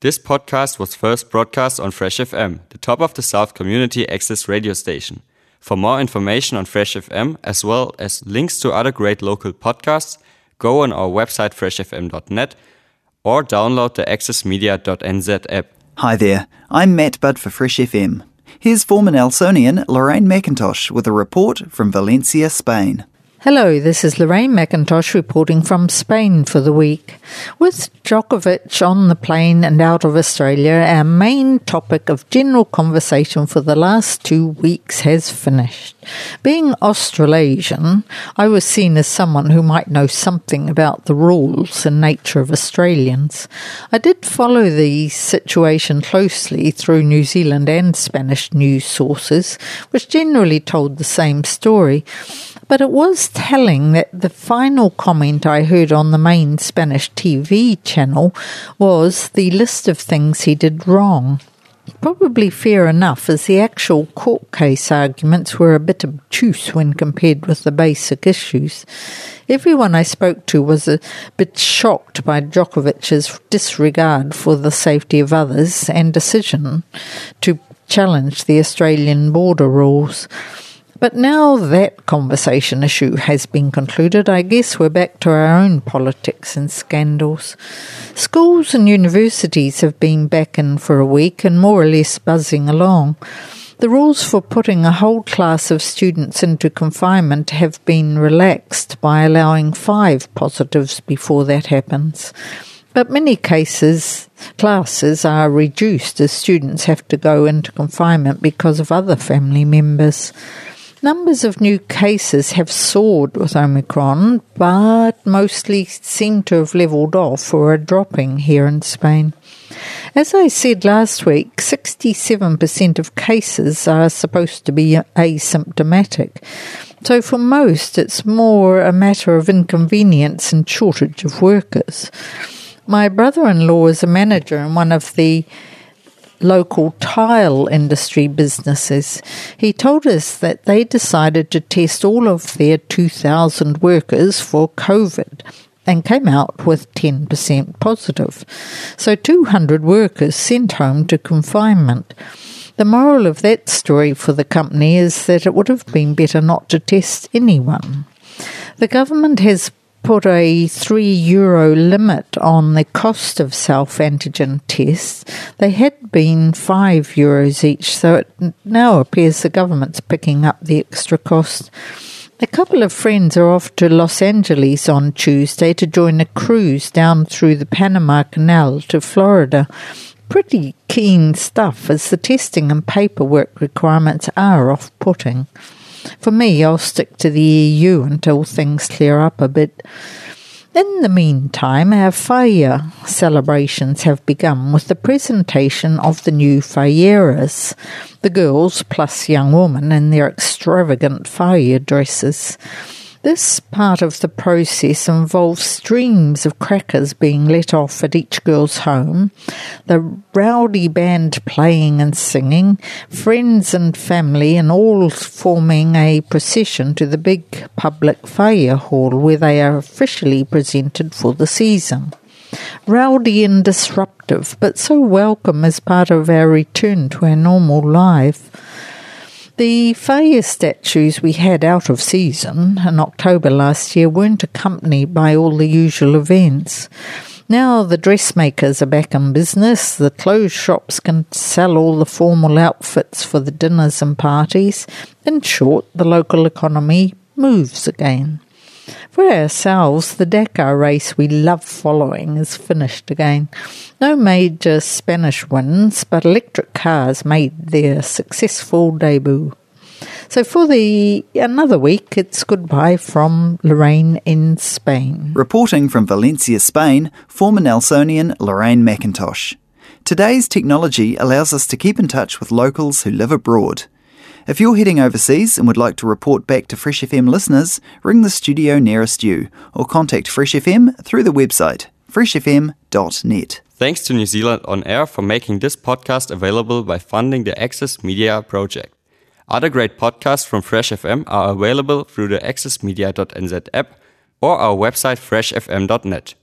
This podcast was first broadcast on Fresh FM, the top of the South community access radio station. For more information on Fresh FM, as well as links to other great local podcasts, go on our website freshfm.net or download the AccessMedia.nz app. Hi there, I'm Matt Budd for Fresh FM. Here's former Nelsonian Lorraine MacIntosh with a report from Valencia, Spain. Hello, this is Lorraine MacIntosh reporting from Spain for the week. With Djokovic on the plane and out of Australia, our main topic of general conversation for the last 2 weeks has finished. Being Australasian, I was seen as someone who might know something about the rules and nature of Australians. I did follow the situation closely through New Zealand and Spanish news sources, which generally told the same story. But it was telling that the final comment I heard on the main Spanish TV channel was the list of things he did wrong. Probably fair enough, as the actual court case arguments were a bit obtuse when compared with the basic issues. Everyone I spoke to was a bit shocked by Djokovic's disregard for the safety of others and decision to challenge the Australian border rules. But now that conversation issue has been concluded, I guess we're back to our own politics and scandals. Schools and universities have been back in for a week and more or less buzzing along. The rules for putting a whole class of students into confinement have been relaxed by allowing 5 positives before that happens. But many cases, classes are reduced as students have to go into confinement because of other family members. Numbers of new cases have soared with Omicron, but mostly seem to have levelled off or are dropping here in Spain. As I said last week, 67% of cases are supposed to be asymptomatic. So for most, it's more a matter of inconvenience and shortage of workers. My brother-in-law is a manager in one of the local tile industry businesses. He told us that they decided to test all of their 2,000 workers for COVID and came out with 10% positive. So 200 workers sent home to confinement. The moral of that story for the company is that it would have been better not to test anyone. The government has put a €3 limit on the cost of self-antigen tests. They had been €5 each, so it now appears the government's picking up the extra cost. A couple of friends are off to Los Angeles on Tuesday to join a cruise down through the Panama Canal to Florida. Pretty keen stuff, as the testing and paperwork requirements are off-putting. For me, I'll stick to the EU until things clear up a bit. In the meantime, our Faya celebrations have begun with the presentation of the new Fayaeras, the girls plus young women in their extravagant Faya dresses. This part of the process involves streams of crackers being let off at each girl's home, the rowdy band playing and singing, friends and family, and all forming a procession to the big public fire hall where they are officially presented for the season. Rowdy and disruptive, but so welcome as part of our return to our normal life. The Fayaeras statues we had out of season in October last year weren't accompanied by all the usual events. Now the dressmakers are back in business, the clothes shops can sell all the formal outfits for the dinners and parties. In short, the local economy moves again. For ourselves, the Dakar race we love following is finished again. No major Spanish wins, but electric cars made their successful debut. So for another week, it's goodbye from Lorraine in Spain. Reporting from Valencia, Spain, former Nelsonian Lorraine MacIntosh. Today's technology allows us to keep in touch with locals who live abroad. If you're heading overseas and would like to report back to Fresh FM listeners, ring the studio nearest you or contact Fresh FM through the website freshfm.net. Thanks to New Zealand On Air for making this podcast available by funding the Access Media project. Other great podcasts from Fresh FM are available through the accessmedia.nz app or our website freshfm.net.